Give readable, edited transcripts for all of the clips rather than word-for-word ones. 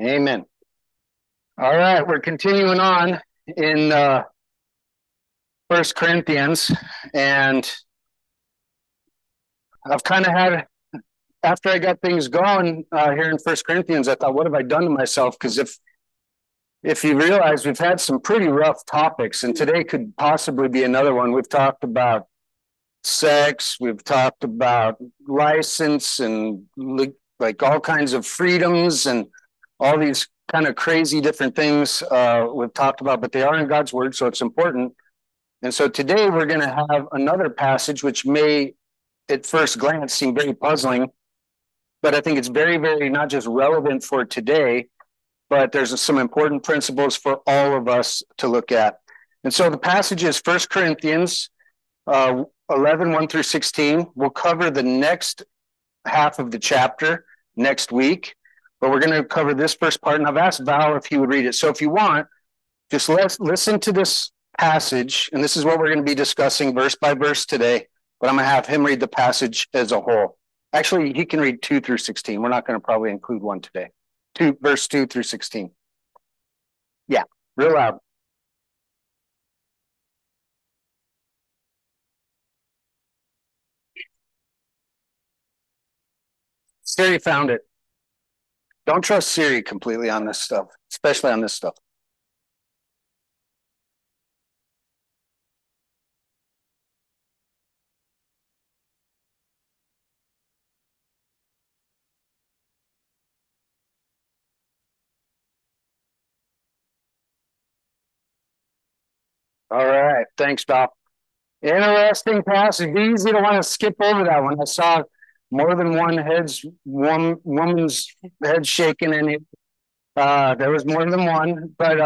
Amen. All right, we're continuing on in 1 Corinthians, and I've kind of had, after I got things going here in 1 Corinthians, I thought, what have I done to myself? Because if you realize, we've had some pretty rough topics, and today could possibly be another one. We've talked about sex, we've talked about license, and like all kinds of freedoms, and all these kind of crazy different things we've talked about, but they are in God's word, so it's important. And so today we're going to have another passage, which may at first glance seem very puzzling, but I think it's very, very not just relevant for today, but there's some important principles for all of us to look at. And so the passage is 1 Corinthians 11:1-16. We'll cover the next half of the chapter next week. But we're going to cover this first part, and I've asked Val if he would read it. So if you want, just listen to this passage, and this is what we're going to be discussing verse by verse today, but I'm going to have him read the passage as a whole. Actually, he can read 2-16. We're not going to probably include one today. Verse 2-16. Yeah, real loud. Siri found it. Don't trust Siri completely on this stuff, especially on this stuff. All right. Thanks, Bob. Interesting passage. Easy to want to skip over that one. I saw more than one woman's head shaking in it. There was more than one, but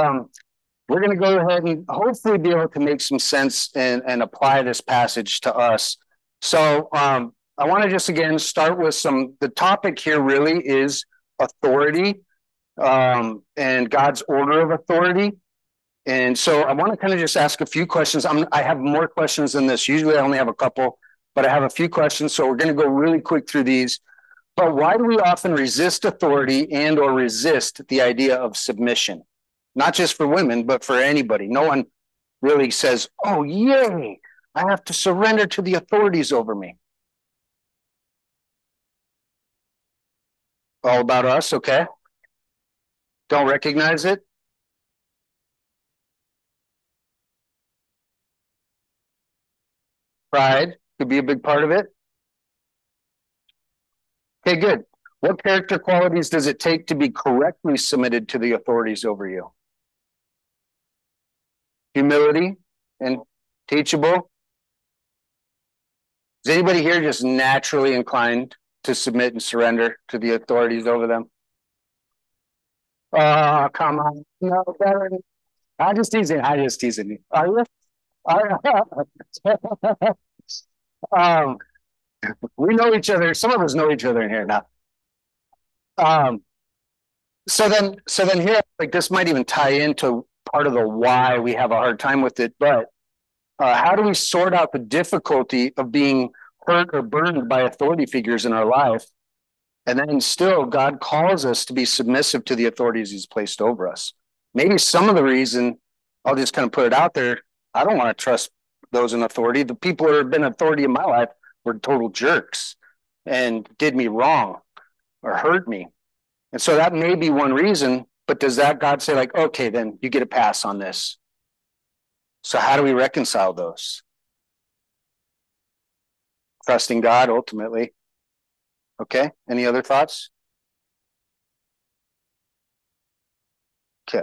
we're going to go ahead and hopefully be able to make some sense and apply this passage to us. So I want to just again start with the topic here really is authority and God's order of authority. And so I want to kind of just ask a few questions. I have more questions than this. Usually I only have a couple, but I have a few questions, so we're going to go really quick through these. But why do we often resist authority and or resist the idea of submission? Not just for women, but for anybody. No one really says, oh, yay, I have to surrender to the authorities over me. All about us, okay. Don't recognize it. Pride could be a big part of it. Okay, good. What character qualities does it take to be correctly submitted to the authorities over you? Humility and teachable. Is anybody here just naturally inclined to submit and surrender to the authorities over them? Oh, come on. No, I'm just teasing. I'm just teasing you. Are you? We know each other. Some of us know each other in here now. So then here, like this might even tie into part of the why we have a hard time with it. But how do we sort out the difficulty of being hurt or burned by authority figures in our life, and then still God calls us to be submissive to the authorities He's placed over us? Maybe some of the reason, I'll just kind of put it out there. I don't want to trust those in authority. The people who have been authority in my life were total jerks and did me wrong or hurt me. And so that may be one reason, but does that God say like, okay, then you get a pass on this? So how do we reconcile those? Trusting God ultimately. Okay. Any other thoughts? Okay.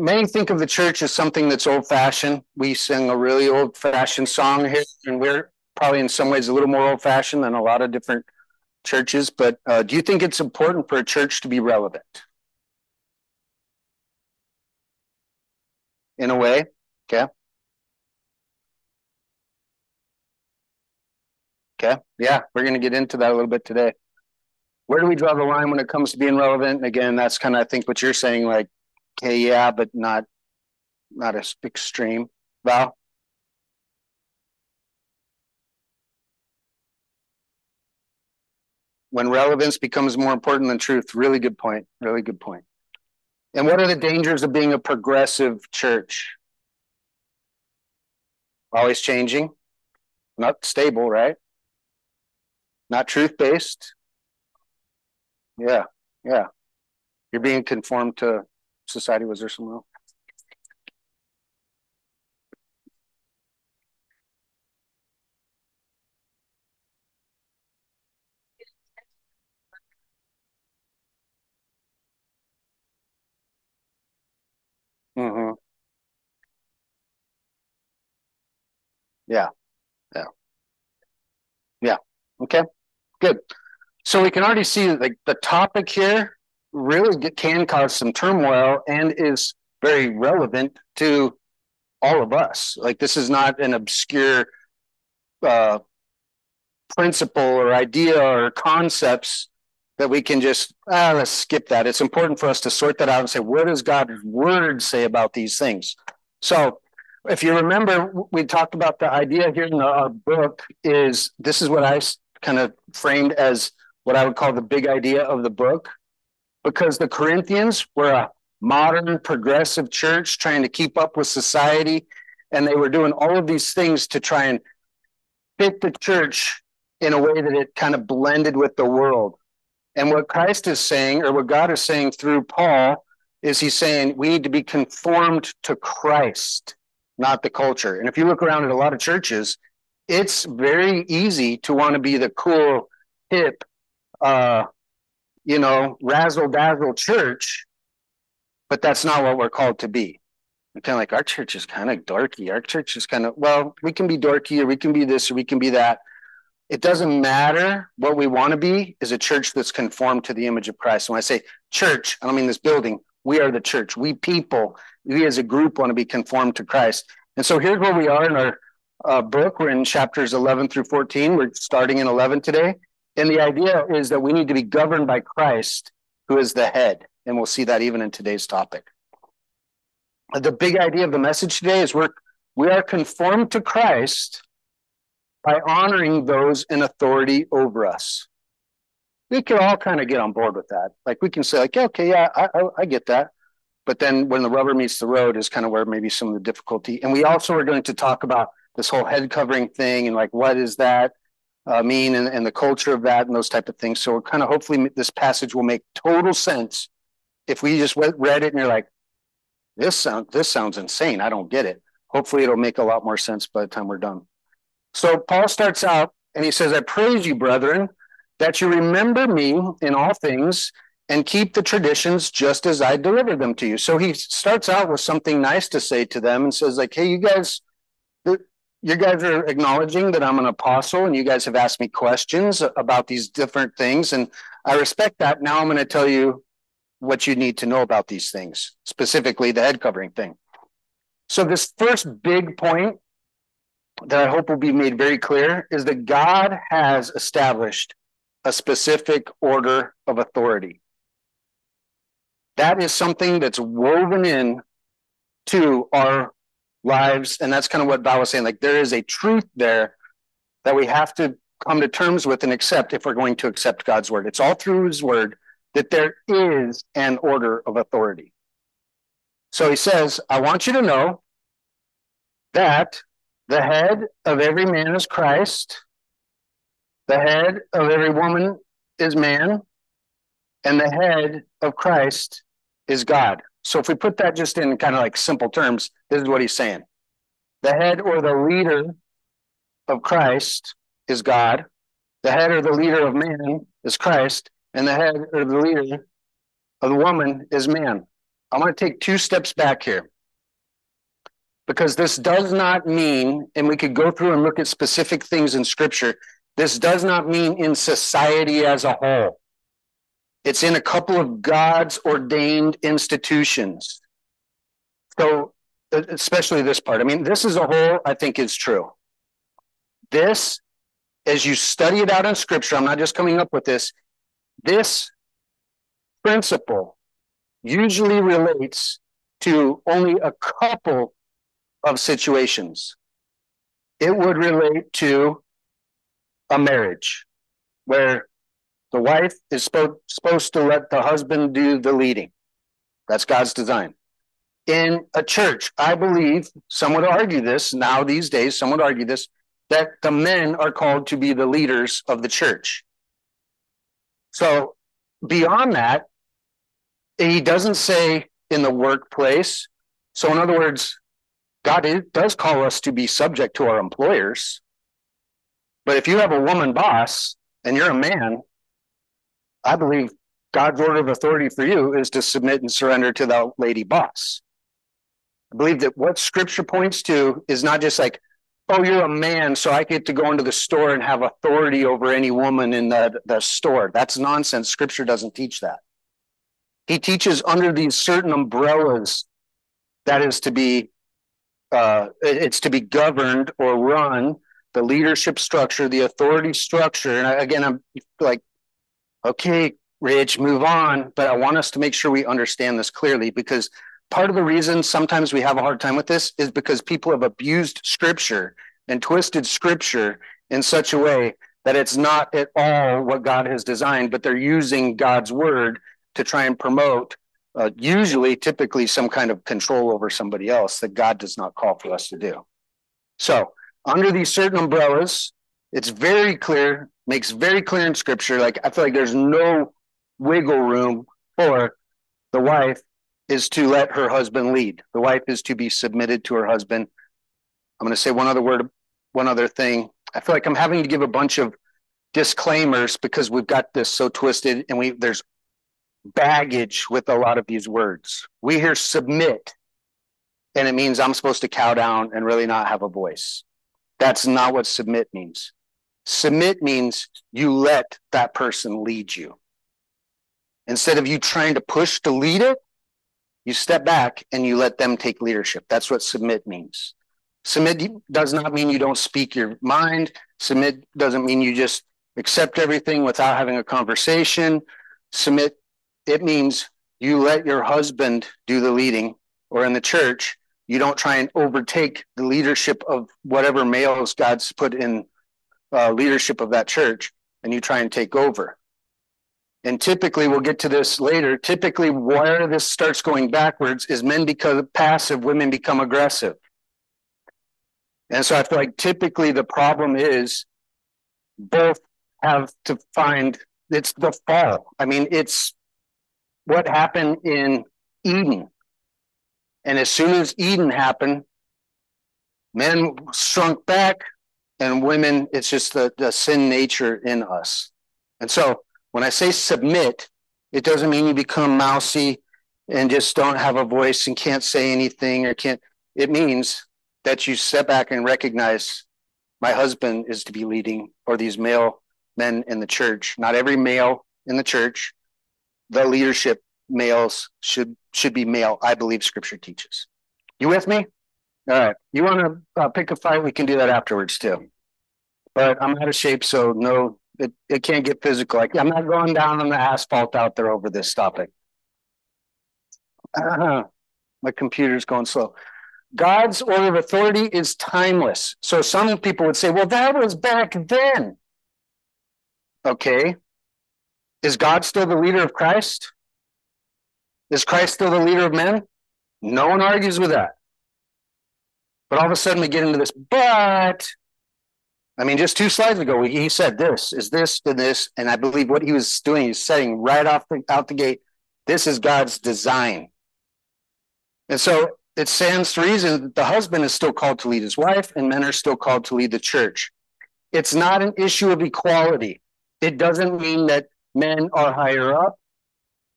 Many think of the church as something that's old-fashioned. We sing a really old-fashioned song here, and we're probably in some ways a little more old-fashioned than a lot of different churches. But do you think it's important for a church to be relevant? In a way, okay. Okay, yeah, we're going to get into that a little bit today. Where do we draw the line when it comes to being relevant? And again, that's kind of, I think, what you're saying, like, hey, yeah, but not as extreme. Val? When relevance becomes more important than truth. Really good point. Really good point. And what are the dangers of being a progressive church? Always changing. Not stable, right? Not truth-based. Yeah, yeah. You're being conformed to society. Was there someone else? Mm-hmm. Yeah, yeah, yeah. Okay, good. So we can already see that the topic here really can cause some turmoil and is very relevant to all of us. Like, this is not an obscure principle or idea or concepts that we can just, let's skip that. It's important for us to sort that out and say, what does God's word say about these things? So if you remember, we talked about the idea here in our book is, this is what I kind of framed as what I would call the big idea of the book, because the Corinthians were a modern progressive church trying to keep up with society, and they were doing all of these things to try and fit the church in a way that it kind of blended with the world. And what Christ is saying, or what God is saying through Paul, is he's saying we need to be conformed to Christ, not the culture. And if you look around at a lot of churches, it's very easy to want to be the cool, hip, razzle-dazzle church, but that's not what we're called to be. We're kind of like, our church is kind of dorky. Our church is kind of, well, we can be dorky, or we can be this, or we can be that. It doesn't matter. What we want to be is a church that's conformed to the image of Christ. When I say church, I don't mean this building. We are the church. We people, we as a group want to be conformed to Christ. And so here's where we are in our book. We're in chapters 11 through 14. We're starting in 11 today. And the idea is that we need to be governed by Christ, who is the head. And we'll see that even in today's topic. The big idea of the message today is we are conformed to Christ by honoring those in authority over us. We can all kind of get on board with that. Like, we can say, like, okay, yeah, I get that. But then when the rubber meets the road is kind of where maybe some of the difficulty. And we also are going to talk about this whole head covering thing and, like, what does that mean, and the culture of that and those type of things. So we're kind of, hopefully this passage will make total sense if we just read it and you're like, this sounds insane. I don't get it. Hopefully it'll make a lot more sense by the time we're done. So Paul starts out and he says, I praise you, brethren, that you remember me in all things and keep the traditions just as I delivered them to you. So he starts out with something nice to say to them and says, like, hey, you guys are acknowledging that I'm an apostle and you guys have asked me questions about these different things. And I respect that. Now I'm going to tell you what you need to know about these things, specifically the head covering thing. So this first big point that I hope will be made very clear is that God has established a specific order of authority. That is something that's woven in to our lives, and that's kind of what Val was saying. Like, there is a truth there that we have to come to terms with and accept if we're going to accept God's word. It's all through his word that there is an order of authority. So he says, I want you to know that the head of every man is Christ, the head of every woman is man, and the head of Christ is God. So if we put that just in kind of like simple terms, this is what he's saying. The head or the leader of Christ is God, the head or the leader of man is Christ, and the head or the leader of the woman is man. I'm going to take two steps back here, because this does not mean, and we could go through and look at specific things in Scripture, this does not mean in society as a whole. It's in a couple of God's ordained institutions. So, especially this part. I mean, this as a whole, I think, is true. This, as you study it out in Scripture, I'm not just coming up with this, this principle usually relates to only a couple of situations. It would relate to a marriage where The wife is supposed to let the husband do the leading. That's God's design. In a church, I believe, some would argue this, now these days, some would argue this, that the men are called to be the leaders of the church. So beyond that, he doesn't say in the workplace. So in other words, God does call us to be subject to our employers. But if you have a woman boss and you're a man, I believe God's order of authority for you is to submit and surrender to that lady boss. I believe that what Scripture points to is not just like, oh, you're a man, so I get to go into the store and have authority over any woman in the store. That's nonsense. Scripture doesn't teach that. He teaches under these certain umbrellas that is to be, it's to be governed or run, the leadership structure, the authority structure. And again, I'm like, okay, Rich, move on. But I want us to make sure we understand this clearly, because part of the reason sometimes we have a hard time with this is because people have abused Scripture and twisted Scripture in such a way that it's not at all what God has designed, but they're using God's word to try and promote, typically some kind of control over somebody else that God does not call for us to do. So under these certain umbrellas, it's very clear, makes very clear in Scripture, like I feel like there's no wiggle room for the wife is to let her husband lead. The wife is to be submitted to her husband. I'm going to say one other thing. I feel like I'm having to give a bunch of disclaimers because we've got this so twisted, and there's baggage with a lot of these words. We hear submit, and it means I'm supposed to cow down and really not have a voice. That's not what submit means. Submit means you let that person lead you. Instead of you trying to push to lead it, you step back and you let them take leadership. That's what submit means. Submit does not mean you don't speak your mind. Submit doesn't mean you just accept everything without having a conversation. Submit, it means you let your husband do the leading, or in the church, you don't try and overtake the leadership of whatever males God's put in leadership of that church, and you try and take over. And typically, we'll get to this later, typically where this starts going backwards is men become passive, women become aggressive. And so I feel like typically the problem is both have to find, it's the fall. I mean, it's what happened in Eden. And as soon as Eden happened, men shrunk back, and women, it's just the sin nature in us. And so when I say submit, it doesn't mean you become mousy and just don't have a voice and can't say anything or can't. It means that you step back and recognize my husband is to be leading, or these male men in the church. Not every male in the church. The leadership males should be male. I believe Scripture teaches. You with me? All right. You want to pick a fight? We can do that afterwards too. But I'm out of shape, so no. It can't get physical. I'm not going down on the asphalt out there over this topic. My computer's going slow. God's order of authority is timeless. So some people would say, well, that was back then. Okay. Is God still the leader of Christ? Is Christ still the leader of men? No one argues with that. But all of a sudden we get into this, but... I mean, just 2 slides ago, he said this, and this, and I believe what he was doing, he's setting right off out the gate, this is God's design. And so it stands to reason that the husband is still called to lead his wife, and men are still called to lead the church. It's not an issue of equality. It doesn't mean that men are higher up.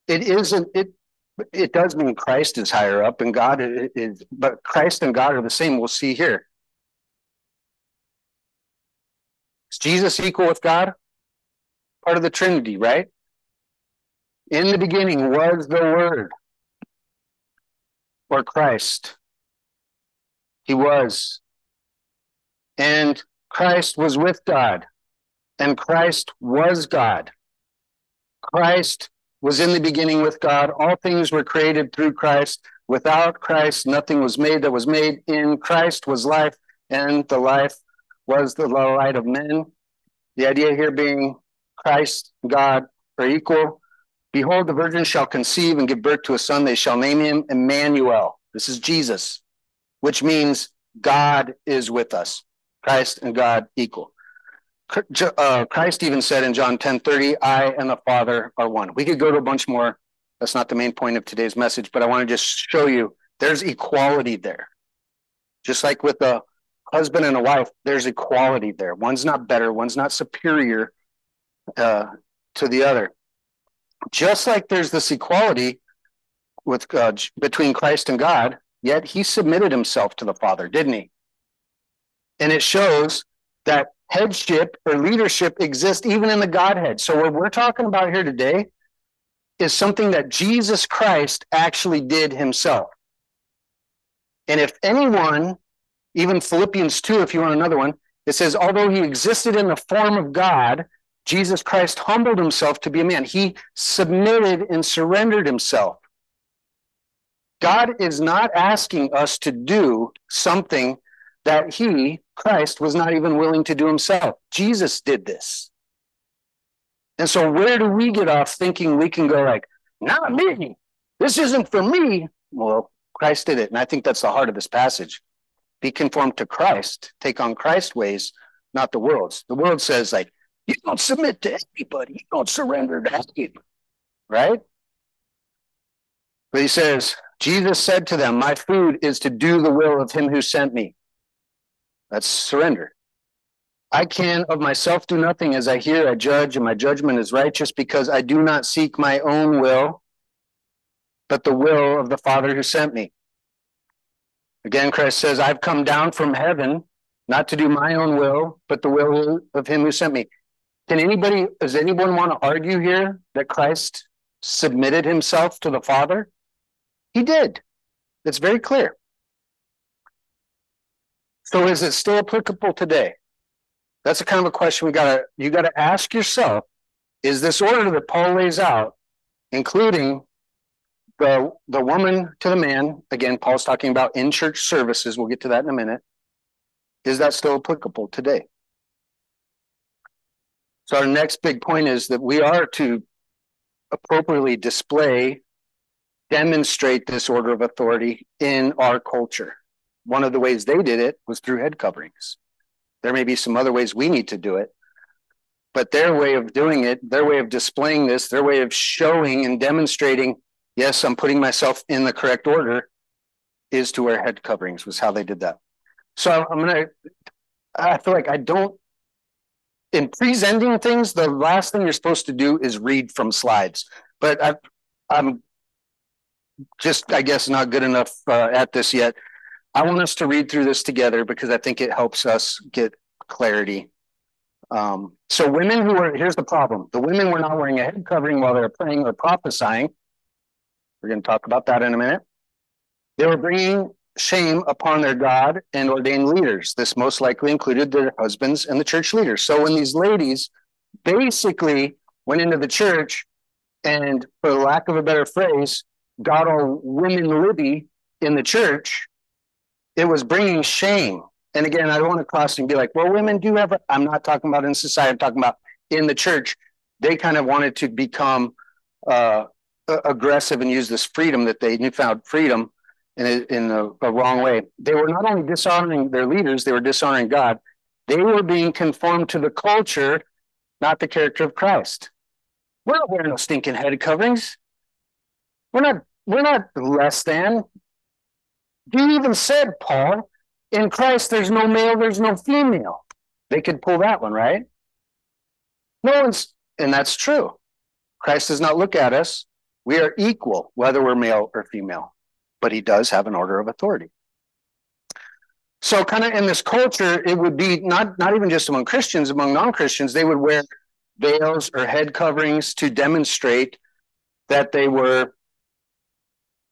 It isn't. It does mean Christ is higher up, and God is, but Christ and God are the same. We'll see here. Is Jesus equal with God? Part of the Trinity, right? In the beginning was the Word, or Christ. He was. And Christ was with God. And Christ was God. Christ was in the beginning with God. All things were created through Christ. Without Christ, nothing was made that was made. In Christ was life, and the life was the light of men. The idea here being Christ, God, are equal. Behold, the virgin shall conceive and give birth to a son. They shall name him Emmanuel. This is Jesus, which means God is with us. Christ and God equal. Christ even said in John 10:30, I and the Father are one. We could go to a bunch more. That's not the main point of today's message, but I want to just show you there's equality there. Just like with a husband and a wife, there's equality there. One's not better. One's not superior to the other. Just like there's this equality with between Christ and God, yet he submitted himself to the Father, didn't he? And it shows that headship or leadership exists even in the Godhead. So what we're talking about here today is something that Jesus Christ actually did himself. And if anyone, even Philippians 2, if you want another one, it says, although he existed in the form of God, Jesus Christ humbled himself to be a man. He submitted and surrendered himself. God is not asking us to do something that he, Christ, was not even willing to do himself. Jesus did this. And so where do we get off thinking we can go like, not me, this isn't for me? Well, Christ did it. And I think that's the heart of this passage. Be conformed to Christ. Take on Christ's ways, not the world's. The world says like, you don't submit to anybody. You don't surrender to anybody, right? But he says, Jesus said to them, my food is to do the will of him who sent me. That's surrender. I can of myself do nothing. As I hear, I judge, and my judgment is righteous, because I do not seek my own will, but the will of the Father who sent me. Again, Christ says, I've come down from heaven, not to do my own will, but the will of him who sent me. Does anyone want to argue here that Christ submitted himself to the Father? He did. It's very clear. So is it still applicable today? That's the kind of a question you got to ask yourself. Is this order that Paul lays out, including the woman to the man, again, Paul's talking about in church services, we'll get to that in a minute, is that still applicable today? So our next big point is that we are to appropriately display, demonstrate this order of authority in our culture. One of the ways they did it was through head coverings. There may be some other ways we need to do it, but their way of doing it, their way of displaying this, their way of showing and demonstrating, yes, I'm putting myself in the correct order, is to wear head coverings, was how they did that. So I feel like in presenting things, the last thing you're supposed to do is read from slides. But I'm just, I guess, not good enough at this yet. I want us to read through this together because I think it helps us get clarity. So women here's the problem. The women were not wearing a head covering while they were praying or prophesying. We're going to talk about that in a minute. They were bringing shame upon their God and ordained leaders. This most likely included their husbands and the church leaders. So when these ladies basically went into the church and, for lack of a better phrase, got all women libby in the church, it was bringing shame. And again, I don't want to cross and be like, well, women do have, I'm not talking about in society, I'm talking about in the church. They kind of wanted to become aggressive and use this freedom that they newfound freedom in a wrong way. They were not only dishonoring their leaders, they were dishonoring God. They were being conformed to the culture, not the character of Christ. We're not wearing no stinking head coverings. We're not less than. He even said, Paul, in Christ, there's no male, there's no female. They could pull that one, right? And that's true. Christ does not look at us. We are equal, whether we're male or female. But he does have an order of authority. So kind of in this culture, it would be not even just among Christians, among non-Christians, they would wear veils or head coverings to demonstrate that they were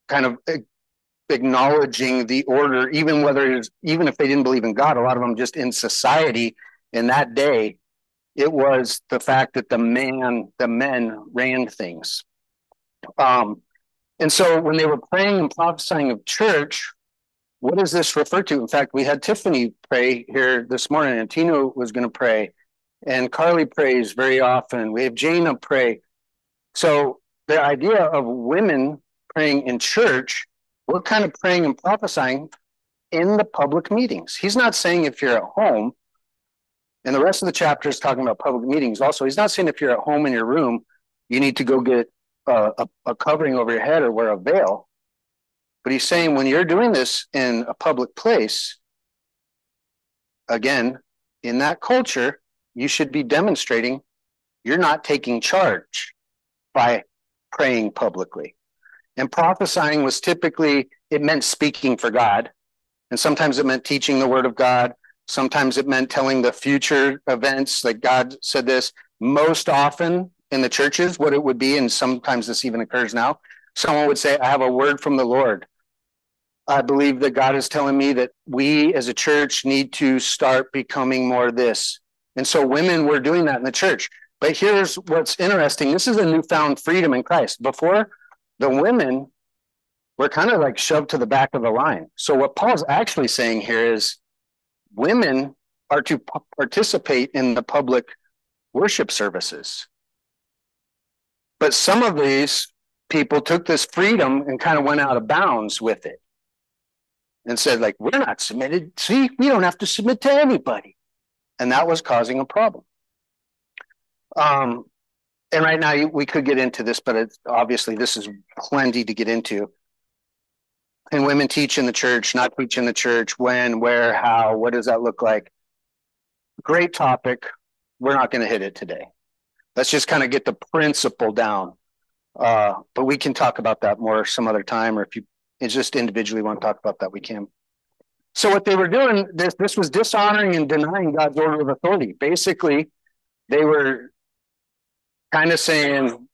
kind of acknowledging the order, even if they didn't believe in God. A lot of them just in society in that day, it was the fact that the men ran things. And so when they were praying and prophesying of church, what does this refer to? In fact, we had Tiffany pray here this morning, and Tino was going to pray, and Carly prays very often. We have Jana pray. So the idea of women praying in church, we're kind of praying and prophesying in the public meetings. He's not saying if you're at home, and the rest of the chapter is talking about public meetings also. He's not saying if you're at home in your room, you need to go get a covering over your head or wear a veil. But he's saying when you're doing this in a public place, again, in that culture, you should be demonstrating you're not taking charge by praying publicly. And prophesying was typically, it meant speaking for God. And sometimes it meant teaching the word of God. Sometimes it meant telling the future events, like God said this. Most often in the churches, what it would be, and sometimes this even occurs now, someone would say, I have a word from the Lord. I believe that God is telling me that we as a church need to start becoming more this. And so women were doing that in the church. But here's what's interesting. This is a newfound freedom in Christ. Before, the women were kind of like shoved to the back of the line. So what Paul's actually saying here is women are to participate in the public worship services. But some of these people took this freedom and kind of went out of bounds with it. And said, like, we're not submitted. See, we don't have to submit to everybody. And that was causing a problem. And right now we could get into this, but it's, obviously this is plenty to get into. And women teach in the church, not preach in the church, when, where, how, what does that look like? Great topic. We're not going to hit it today. Let's just kind of get the principle down. But we can talk about that more some other time, or if you just individually want to talk about that, we can. So what they were doing, this was dishonoring and denying God's order of authority. Basically, they were kind of saying,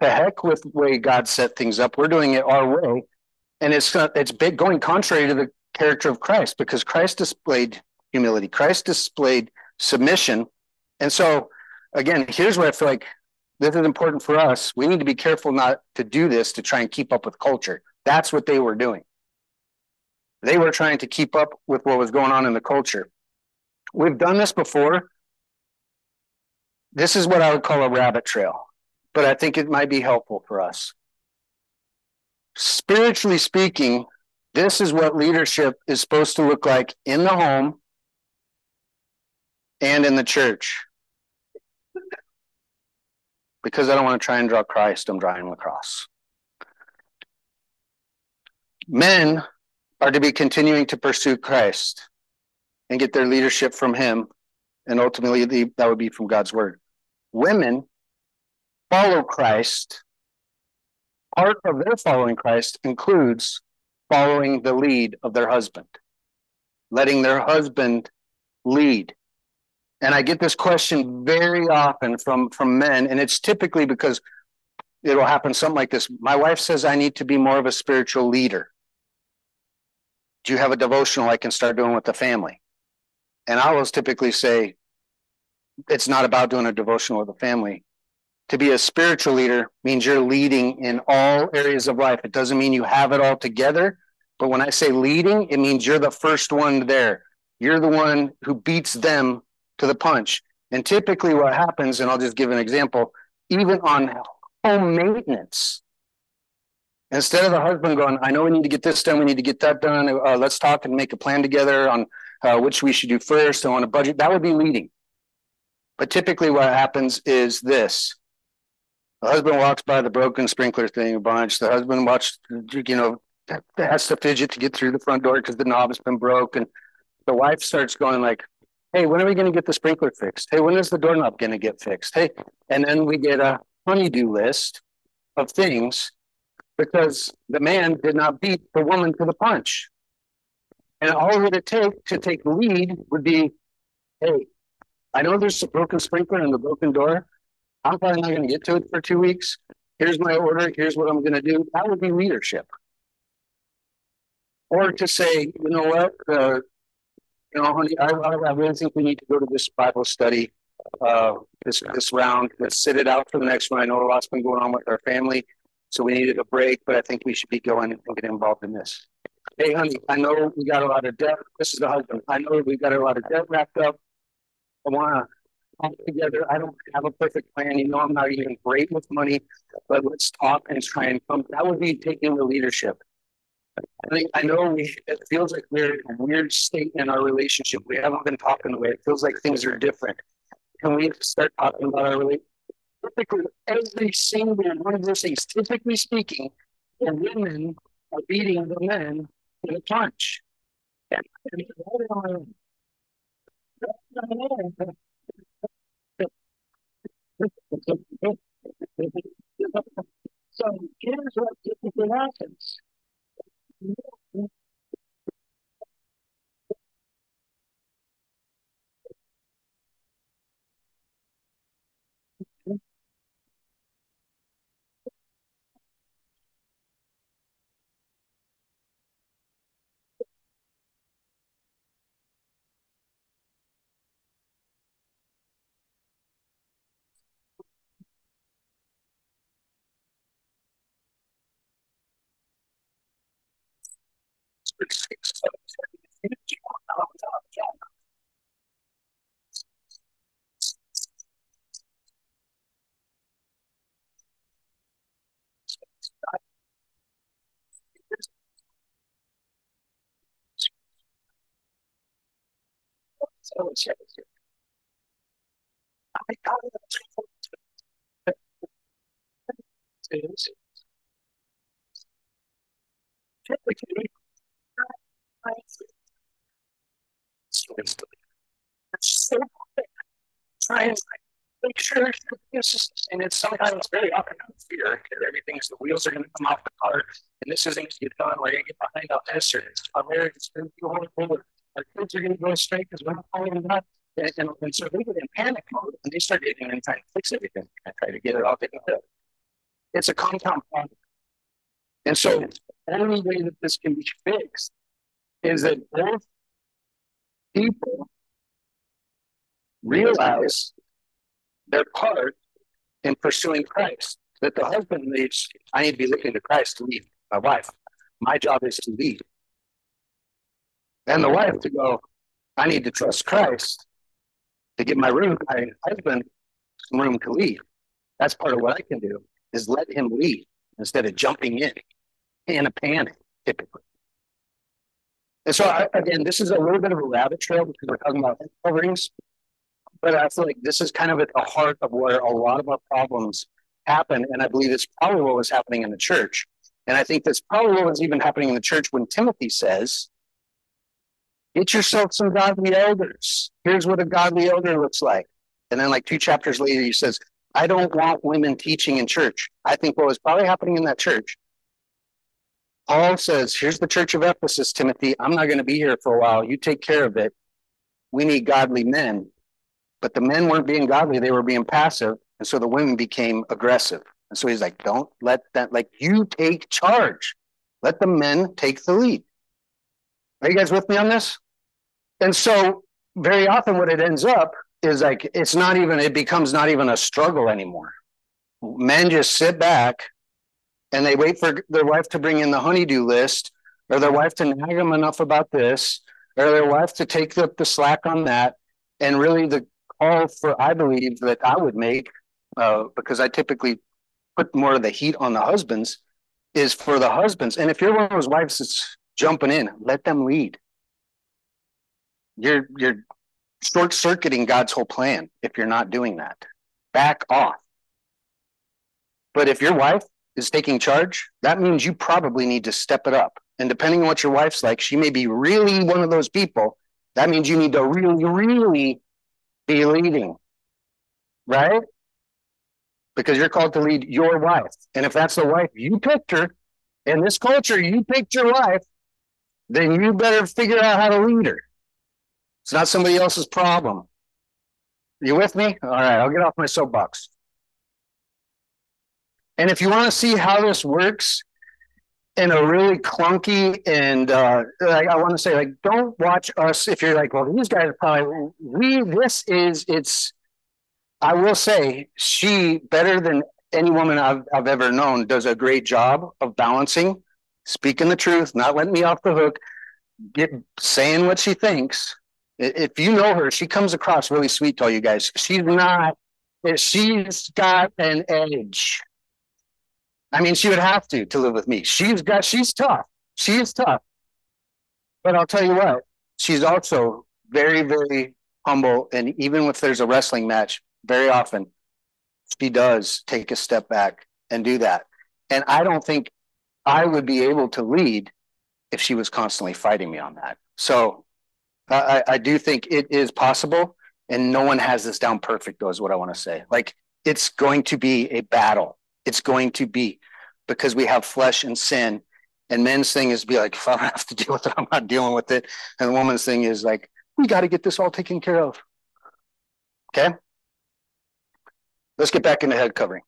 the heck with the way God set things up. We're doing it our way. And it's big, going contrary to the character of Christ, because Christ displayed humility. Christ displayed submission. And so, again, here's where I feel like this is important for us. We need to be careful not to do this to try and keep up with culture. That's what they were doing. They were trying to keep up with what was going on in the culture. We've done this before. This is what I would call a rabbit trail, but I think it might be helpful for us. Spiritually speaking, this is what leadership is supposed to look like in the home and in the church. Because I don't want to try and draw Christ, I'm drawing the cross. Men are to be continuing to pursue Christ and get their leadership from him. And ultimately, that would be from God's word. Women follow Christ. Part of their following Christ includes following the lead of their husband, letting their husband lead. And I get this question very often from men, and it's typically because it'll happen something like this. My wife says I need to be more of a spiritual leader. Do you have a devotional I can start doing with the family? And I will typically say, it's not about doing a devotional with the family. To be a spiritual leader means you're leading in all areas of life. It doesn't mean you have it all together. But when I say leading, it means you're the first one there. You're the one who beats them to the punch. And typically what happens, and I'll just give an example, even on home maintenance, instead of the husband going, I know we need to get this done, we need to get that done, let's talk and make a plan together on which we should do first, and on a budget, that would be leading. But typically what happens is this. The husband walks by the broken sprinkler thing a bunch. The husband has to fidget to get through the front door because the knob has been broken. The wife starts going like, hey, when are we going to get the sprinkler fixed? Hey, when is the doorknob going to get fixed? Hey, and then we get a honey-do list of things because the man did not beat the woman to the punch. And all it would take to take lead would be, hey, I know there's a broken sprinkler and the broken door. I'm probably not going to get to it for 2 weeks. Here's my order. Here's what I'm going to do. That would be leadership. Or to say, you know what, honey, I really think we need to go to this Bible study this round. Let's sit it out for the next one. I know a lot's been going on with our family, so we needed a break, but I think we should be going and get involved in this. Hey, honey, I know we got a lot of debt. This is the husband. I know we got a lot of debt wrapped up. I want to together. I don't have a perfect plan. You know, I'm not even great with money, but let's talk and try and come. That would be taking the leadership. I know it feels like we're in a weird state in our relationship. We haven't been talking the way. It feels like things are different. Can we start talking about our relationship? Typically, every single one of those things, typically speaking, the women are beating the men in a punch. So here's what typically happens. It's so quick. Try and make sure this is, and it's sometimes very often out of fear that everything's, the wheels are going to come off the car, and this isn't going to get done, or I get behind on this, or our marriage is going to go horrible, or our kids are going to go straight because we're not following up. And so they get in panic mode, and they start getting in trying to fix everything and try to get it all taken care of. It's a compound problem. And so the only way that this can be fixed is that both people realize their part in pursuing Christ. That the husband leads, I need to be looking to Christ to lead my wife. My job is to lead. And the wife to go, I need to trust Christ to get my husband some room to lead. That's part of what I can do, is let him lead instead of jumping in a panic, typically. And so, again, this is a little bit of a rabbit trail because we're talking about head coverings, but I feel like this is kind of at the heart of where a lot of our problems happen, and I believe it's probably what was happening in the church. And I think that's probably what was even happening in the church when Timothy says, get yourself some godly elders. Here's what a godly elder looks like. And then like 2 chapters later, he says, I don't want women teaching in church. I think what was probably happening in that church, Paul says, here's the church of Ephesus, Timothy. I'm not going to be here for a while. You take care of it. We need godly men. But the men weren't being godly. They were being passive. And so the women became aggressive. And so he's like, don't let that, like, you take charge. Let the men take the lead. Are you guys with me on this? And so very often what it ends up is like, it's not even, it becomes not even a struggle anymore. Men just sit back. And they wait for their wife to bring in the honey-do list, or their wife to nag them enough about this, or their wife to take up the slack on that. And really the call for, I believe, that I would make, because I typically put more of the heat on the husbands, is for the husbands. And if you're one of those wives that's jumping in, let them lead. You're short-circuiting God's whole plan if you're not doing that. Back off. But if your wife is taking charge, that means you probably need to step it up. And depending on what your wife's like, she may be really one of those people. That means you need to really, really be leading, right? Because you're called to lead your wife. And if that's the wife you picked her, in this culture, you picked your wife, then you better figure out how to lead her. It's not somebody else's problem. Are you with me? All right, I'll get off my soapbox. And if you want to see how this works in a really clunky and I want to say, like, don't watch us if you're like, well, these guys are probably, I will say she, better than any woman I've ever known, does a great job of balancing, speaking the truth, not letting me off the hook, saying what she thinks, If you know her, she comes across really sweet to all you guys. She's got an edge. I mean, she would have to live with me. She's tough. She is tough. But I'll tell you what, she's also very, very humble. And even if there's a wrestling match, very often she does take a step back and do that. And I don't think I would be able to lead if she was constantly fighting me on that. So I do think it is possible, and no one has this down perfect, though, is what I want to say. Like, it's going to be a battle. It's going to be, because we have flesh and sin, and men's thing is to be like, if I don't have to deal with it, I'm not dealing with it. And the woman's thing is like, we got to get this all taken care of. Okay? Let's get back into head covering.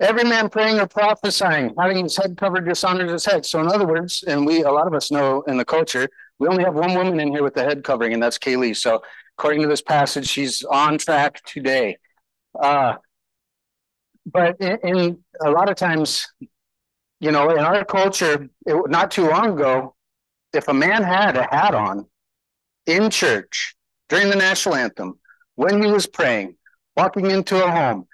Every man praying or prophesying, having his head covered, dishonors his head. So in other words, and a lot of us know in the culture, we only have one woman in here with the head covering, and that's Kaylee. So according to this passage, she's on track today. But in a lot of times, you know, in our culture, not too long ago, if a man had a hat on in church during the national anthem, when he was praying, walking into a home,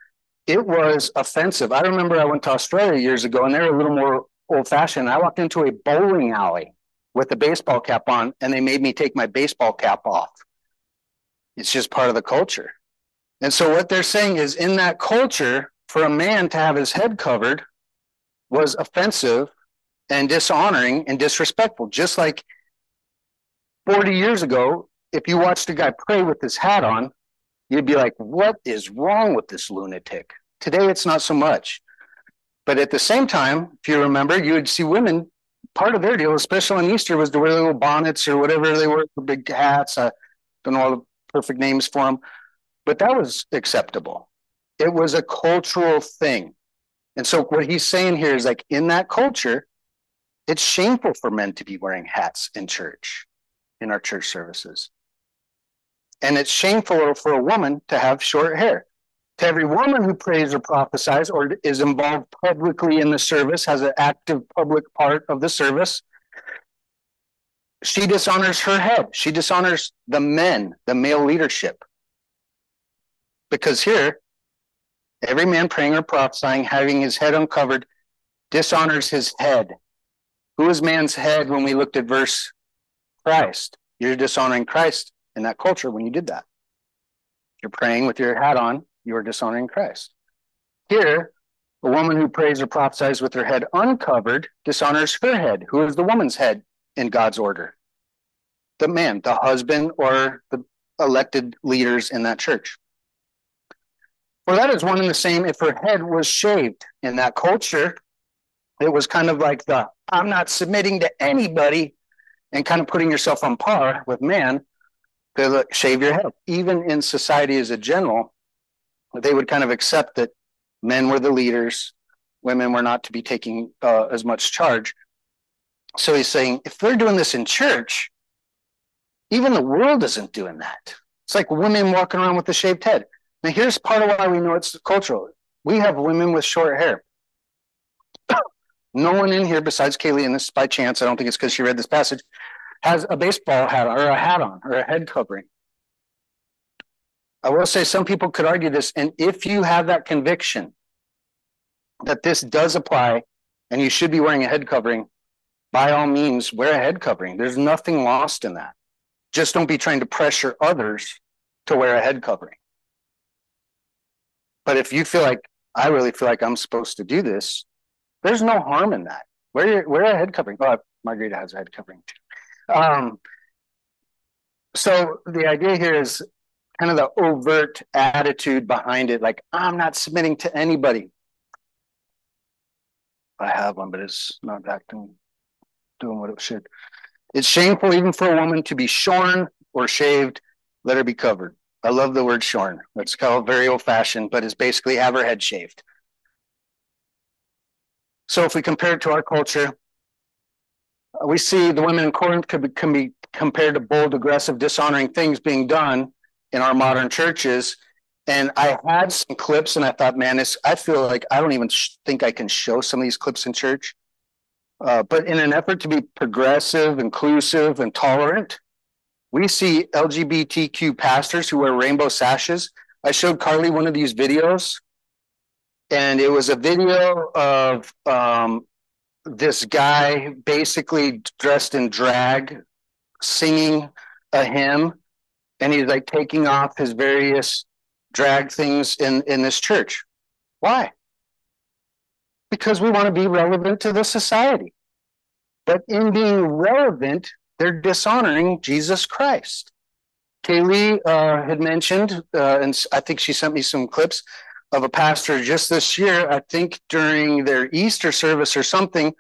it was offensive. I remember I went to Australia years ago, and they were a little more old-fashioned. I walked into a bowling alley with a baseball cap on, and they made me take my baseball cap off. It's just part of the culture. And so what they're saying is, in that culture, for a man to have his head covered was offensive and dishonoring and disrespectful. Just like 40 years ago, if you watched a guy pray with his hat on, you'd be like, what is wrong with this lunatic? Today, it's not so much. But at the same time, if you remember, you would see women, part of their deal, especially on Easter, was to wear little bonnets or whatever they were, big hats. I don't know all the perfect names for them. But that was acceptable. It was a cultural thing. And so what he's saying here is, like, in that culture, it's shameful for men to be wearing hats in church, in our church services. And it's shameful for a woman to have short hair. To every woman who prays or prophesies or is involved publicly in the service, has an active public part of the service, she dishonors her head. She dishonors the men, the male leadership. Because here, every man praying or prophesying, having his head uncovered, dishonors his head. Who is man's head when we looked at verse? Christ. You're dishonoring Christ in that culture when you did that. You're praying with your hat on, you are dishonoring Christ. Here, a woman who prays or prophesies with her head uncovered dishonors her head. Who is the woman's head in God's order? The man, the husband, or the elected leaders in that church. Well, that is one and the same if her head was shaved. In that culture, it was kind of like the, I'm not submitting to anybody, and kind of putting yourself on par with man. They look, shave your head. Even in society as a general, they would kind of accept that men were the leaders, women were not to be taking as much charge. So he's saying, if they're doing this in church, even the world isn't doing that. It's like women walking around with a shaved head. Now, here's part of why we know it's cultural. We have women with short hair. No one in here besides Kaylee, and this is by chance, I don't think it's because she read this passage, has a baseball hat or a hat on or a head covering. I will say some people could argue this, and if you have that conviction that this does apply and you should be wearing a head covering, by all means, wear a head covering. There's nothing lost in that. Just don't be trying to pressure others to wear a head covering. But if you feel like, I really feel like I'm supposed to do this, there's no harm in that. Wear a head covering. Oh, Margarita has a head covering too. So the idea here is kind of the overt attitude behind it. Like, I'm not submitting to anybody. I have one, but it's not acting, doing what it should. It's shameful even for a woman to be shorn or shaved. Let her be covered. I love the word shorn. It's called very old fashioned, but it's basically have her head shaved. So if we compare it to our culture, we see the women in Corinth can be compared to bold, aggressive, dishonoring things being done in our modern churches. And I had some clips, and I thought, man, I feel like I don't even think I can show some of these clips in church. But in an effort to be progressive, inclusive, and tolerant, We see LGBTQ pastors who wear rainbow sashes. I showed Carly one of these videos, and it was a video of this guy basically dressed in drag singing a hymn, and he's like taking off his various drag things in this church. Why? Because we want to be relevant to the society. But in being relevant, they're dishonoring Jesus Christ. Kaylee had mentioned, and I think she sent me some clips of a pastor just this year, I think during their Easter service or something,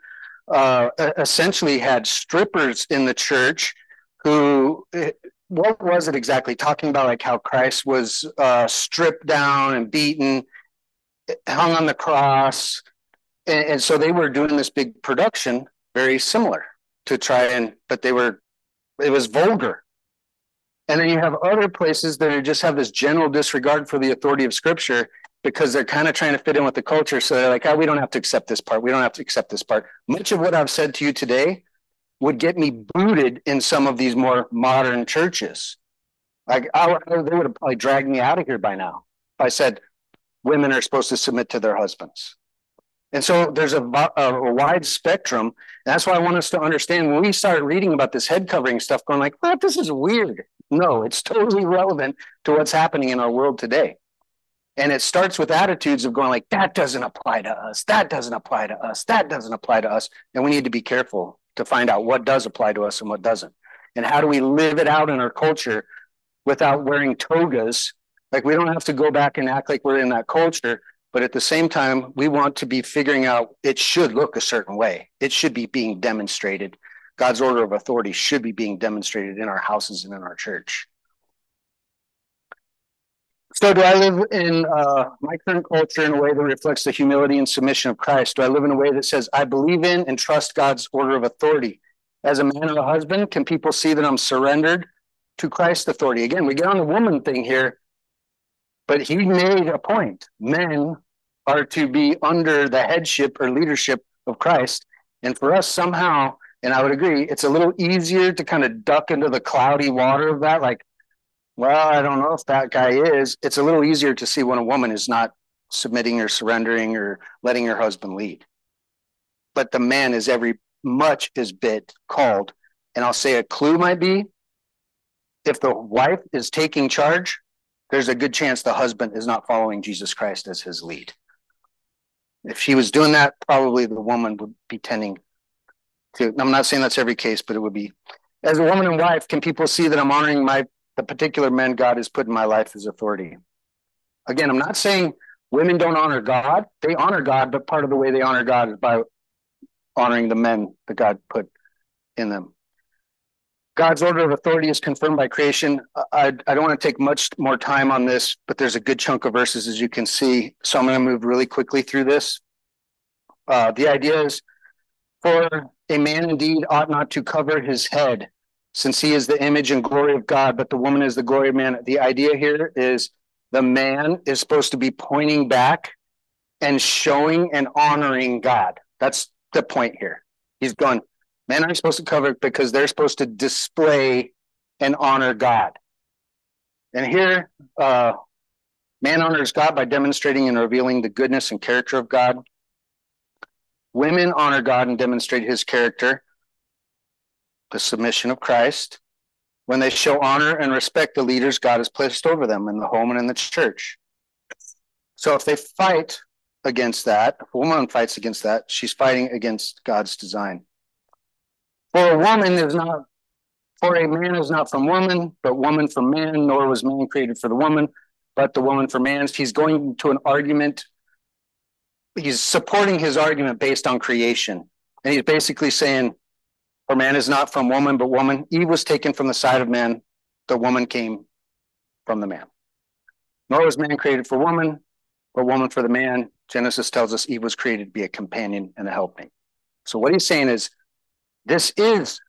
essentially had strippers in the church who, what was it exactly? Talking about like how Christ was stripped down and beaten, hung on the cross. And so they were doing this big production, very similar to try and, but they were, it was vulgar. And then you have other places that are just have this general disregard for the authority of Scripture because they're kind of trying to fit in with the culture. So they're like, oh, we don't have to accept this part. We don't have to accept this part. Much of what I've said to you today would get me booted in some of these more modern churches. Like they would have probably dragged me out of here by now. I said, women are supposed to submit to their husbands. And so there's a wide spectrum. That's why I want us to understand when we start reading about this head covering stuff, going like, well, this is weird. No, it's totally relevant to what's happening in our world today. And it starts with attitudes of going like, that doesn't apply to us. That doesn't apply to us. That doesn't apply to us. And we need to be careful to find out what does apply to us and what doesn't. And how do we live it out in our culture without wearing togas? Like we don't have to go back and act like we're in that culture. But at the same time, we want to be figuring out it should look a certain way. It should be being demonstrated. God's order of authority should be being demonstrated in our houses and in our church. So do I live in my current culture in a way that reflects the humility and submission of Christ? Do I live in a way that says I believe in and trust God's order of authority? As a man and a husband, can people see that I'm surrendered to Christ's authority? Again, we get on the woman thing here. But he made a point. Men are to be under the headship or leadership of Christ. And for us somehow, and I would agree, it's a little easier to kind of duck into the cloudy water of that. Like, well, I don't know if that guy is. It's a little easier to see when a woman is not submitting or surrendering or letting her husband lead. But the man is every much as bit called. And I'll say a clue might be if the wife is taking charge, there's a good chance the husband is not following Jesus Christ as his lead. If she was doing that, probably the woman would be tending to, I'm not saying that's every case, but it would be. As a woman and wife, can people see that I'm honoring the particular men God has put in my life as authority? Again, I'm not saying women don't honor God. They honor God, but part of the way they honor God is by honoring the men that God put in them. God's order of authority is confirmed by creation. I don't want to take much more time on this, but there's a good chunk of verses, as you can see. So I'm going to move really quickly through this. The idea is, for a man indeed ought not to cover his head, since he is the image and glory of God, but the woman is the glory of man. The idea here is the man is supposed to be pointing back and showing and honoring God. That's the point here. He's going, men aren't supposed to cover it because they're supposed to display and honor God. And here, man honors God by demonstrating and revealing the goodness and character of God. Women honor God and demonstrate his character, the submission of Christ, when they show honor and respect the leaders God has placed over them in the home and in the church. So if they fight against that, if a woman fights against that, she's fighting against God's design. For a man is not from woman, but woman from man, nor was man created for the woman, but the woman for man. He's going to an argument. He's supporting his argument based on creation. And he's basically saying, for man is not from woman, but woman. Eve was taken from the side of man. The woman came from the man. Nor was man created for woman, but woman for the man. Genesis tells us Eve was created to be a companion and a helpmate. So what he's saying is, this is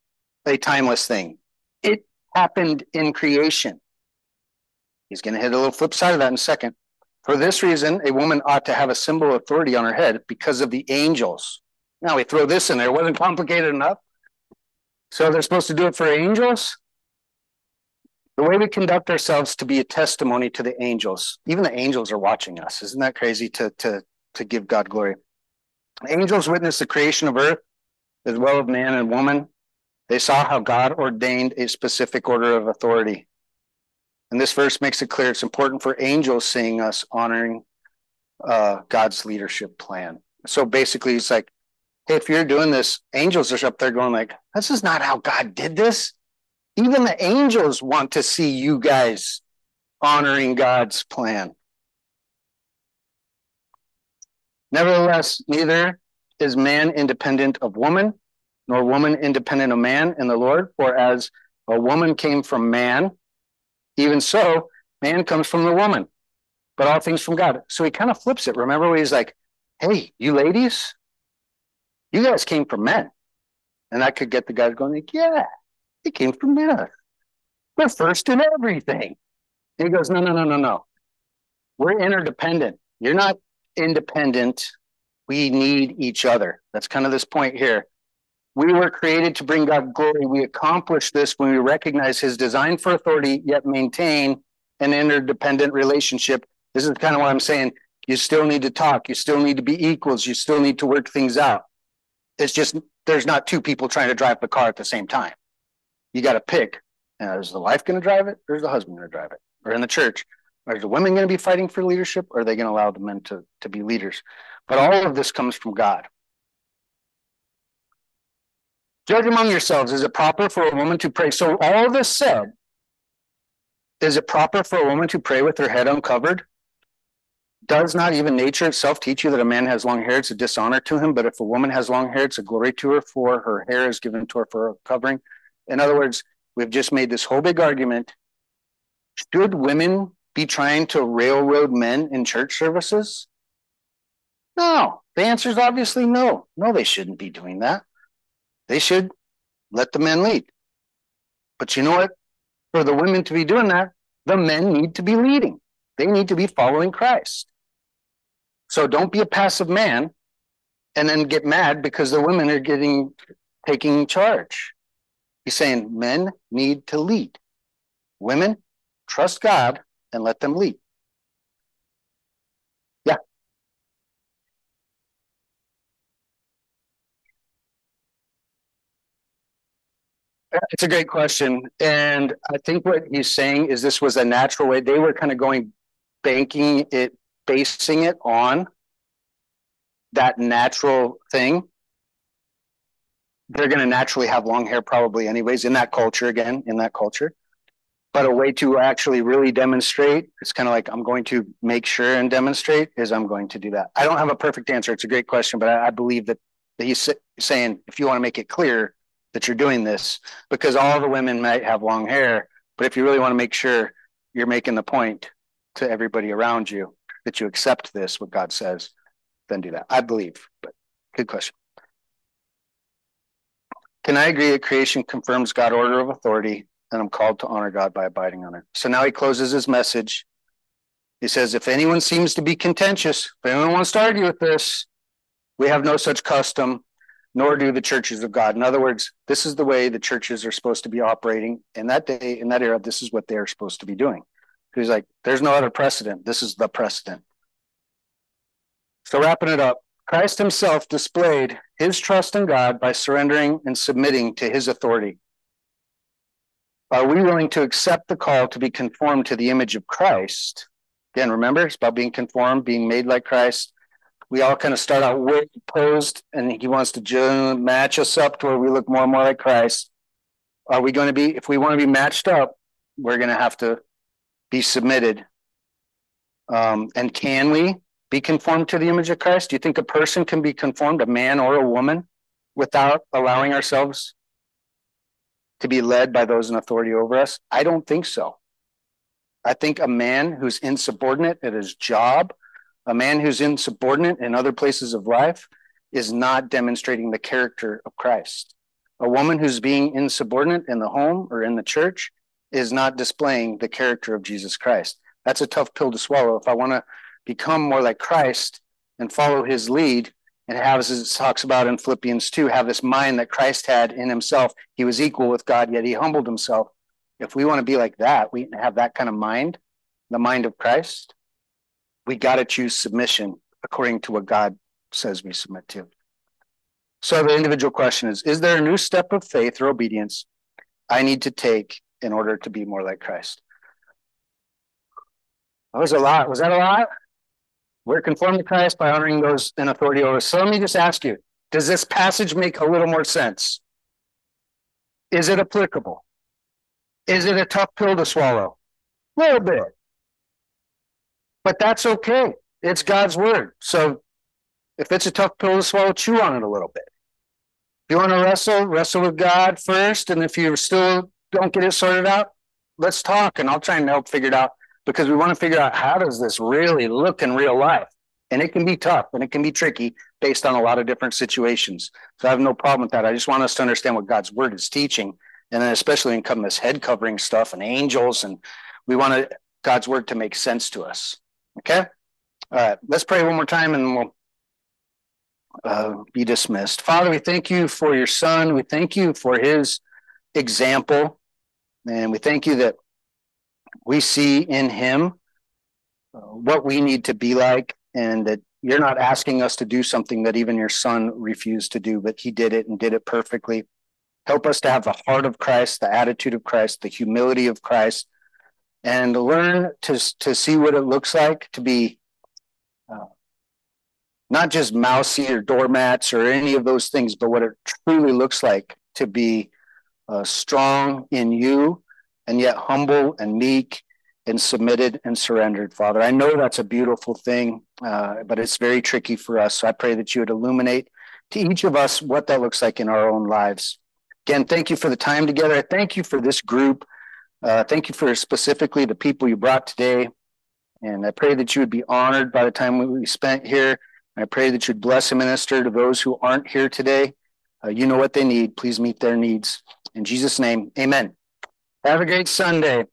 a timeless thing. It happened in creation. He's going to hit a little flip side of that in a second. For this reason, a woman ought to have a symbol of authority on her head because of the angels. Now we throw this in there. It wasn't complicated enough. So they're supposed to do it for angels? The way we conduct ourselves to be a testimony to the angels. Even the angels are watching us. Isn't that crazy to give God glory? Angels witnessed the creation of earth as well as man and woman. They saw how God ordained a specific order of authority. And this verse makes it clear it's important for angels seeing us honoring God's leadership plan. So basically it's like, hey, if you're doing this, angels are up there going like, this is not how God did this. Even the angels want to see you guys honoring God's plan. Nevertheless, neither is man independent of woman, nor woman independent of man in the Lord. For as a woman came from man, even so, man comes from the woman, but all things from God. So he kind of flips it. Remember when he's like, hey, you ladies, you guys came from men. And that could get the guys going like, yeah, they came from men. We're first in everything. And he goes, no. We're interdependent. You're not independent. We need each other. That's kind of this point here. We were created to bring God glory. We accomplish this when we recognize his design for authority, yet maintain an interdependent relationship. This is kind of what I'm saying. You still need to talk. You still need to be equals. You still need to work things out. It's just there's not two people trying to drive the car at the same time. You got to pick. Is the wife going to drive it? Or is the husband going to drive it? Or in the church, are the women going to be fighting for leadership? Or are they going to allow the men to be leaders? But all of this comes from God. Judge among yourselves, is it proper for a woman to pray? So all this said, is it proper for a woman to pray with her head uncovered? Does not even nature itself teach you that a man has long hair, it's a dishonor to him, but if a woman has long hair, it's a glory to her, for her hair is given to her for her covering. In other words, we've just made this whole big argument. Should women be trying to railroad men in church services? No. The answer is obviously no. No, they shouldn't be doing that. They should let the men lead. But you know what? For the women to be doing that, the men need to be leading. They need to be following Christ. So don't be a passive man and then get mad because the women are taking charge. He's saying men need to lead. Women, trust God and let them lead. It's a great question. And I think what he's saying is this was a natural way. They were kind of basing it on that natural thing. They're going to naturally have long hair probably anyways in that culture. But a way to actually really demonstrate, it's kind of like I'm going to make sure and demonstrate is I'm going to do that. I don't have a perfect answer. It's a great question, but I believe that he's saying if you want to make it clear, that you're doing this, because all the women might have long hair, but if you really want to make sure you're making the point to everybody around you that you accept this, what God says, then do that. I believe, but good question. Can I agree that creation confirms God's order of authority, and I'm called to honor God by abiding on it? So now he closes his message. He says, if anyone seems to be contentious, if anyone wants to argue with this, we have no such custom, nor do the churches of God. In other words, this is the way the churches are supposed to be operating in that day, in that era. This is what they're supposed to be doing. He's like, there's no other precedent. This is the precedent. So wrapping it up, Christ himself displayed his trust in God by surrendering and submitting to his authority. Are we willing to accept the call to be conformed to the image of Christ? Again, remember, it's about being conformed, being made like Christ. We all kind of start out with opposed, and he wants to match us up to where we look more and more like Christ. Are we going to be, if we want to be matched up, we're going to have to be submitted. And can we be conformed to the image of Christ? Do you think a person can be conformed, a man or a woman, without allowing ourselves to be led by those in authority over us? I don't think so. I think a man who's insubordinate at his job, a man who's insubordinate in other places of life, is not demonstrating the character of Christ. A woman who's being insubordinate in the home or in the church is not displaying the character of Jesus Christ. That's a tough pill to swallow. If I want to become more like Christ and follow his lead, and have, as it talks about in Philippians 2, have this mind that Christ had in himself. He was equal with God, yet he humbled himself. If we want to be like that, we have that kind of mind, the mind of Christ, we got to choose submission according to what God says we submit to. So the individual question is there a new step of faith or obedience I need to take in order to be more like Christ? That was a lot. Was that a lot? We're conformed to Christ by honoring those in authority over us. So let me just ask you, does this passage make a little more sense? Is it applicable? Is it a tough pill to swallow? A little bit. But that's okay. It's God's word. So if it's a tough pill to swallow, chew on it a little bit. If you want to wrestle with God first. And if you still don't get it sorted out, let's talk and I'll try and help figure it out, because we want to figure out how does this really look in real life. And it can be tough and it can be tricky based on a lot of different situations. So I have no problem with that. I just want us to understand what God's word is teaching. And then especially in coming this head covering stuff and angels, and we want to, God's word to make sense to us. Okay? All right. Let's pray one more time and we'll be dismissed. Father, we thank you for your son. We thank you for his example. And we thank you that we see in him what we need to be like, and that you're not asking us to do something that even your son refused to do, but he did it and did it perfectly. Help us to have the heart of Christ, the attitude of Christ, the humility of Christ, and learn to see what it looks like to be not just mousy or doormats or any of those things, but what it truly looks like to be strong in you and yet humble and meek and submitted and surrendered, Father. I know that's a beautiful thing, but it's very tricky for us. So I pray that you would illuminate to each of us what that looks like in our own lives. Again, thank you for the time together. I thank you for this group. Thank you for specifically the people you brought today. And I pray that you would be honored by the time we spent here. And I pray that you'd bless and minister to those who aren't here today. You know what they need. Please meet their needs. In Jesus' name, amen. Have a great Sunday.